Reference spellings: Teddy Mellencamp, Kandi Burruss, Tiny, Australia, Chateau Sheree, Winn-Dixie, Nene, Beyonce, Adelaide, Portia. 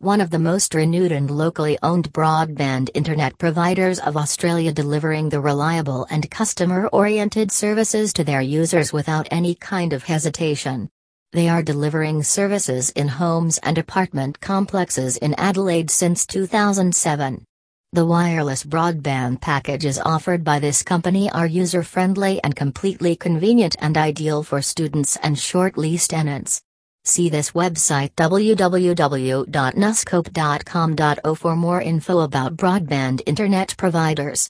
one of the most renewed and locally owned broadband internet providers of Australia, delivering the reliable and customer-oriented services to their users without any kind of hesitation. They are delivering services in homes and apartment complexes in Adelaide since 2007. The wireless broadband packages offered by this company are user-friendly and completely convenient and ideal for students and short lease tenants. See this website www.nuscope.com.au for more info about broadband internet providers.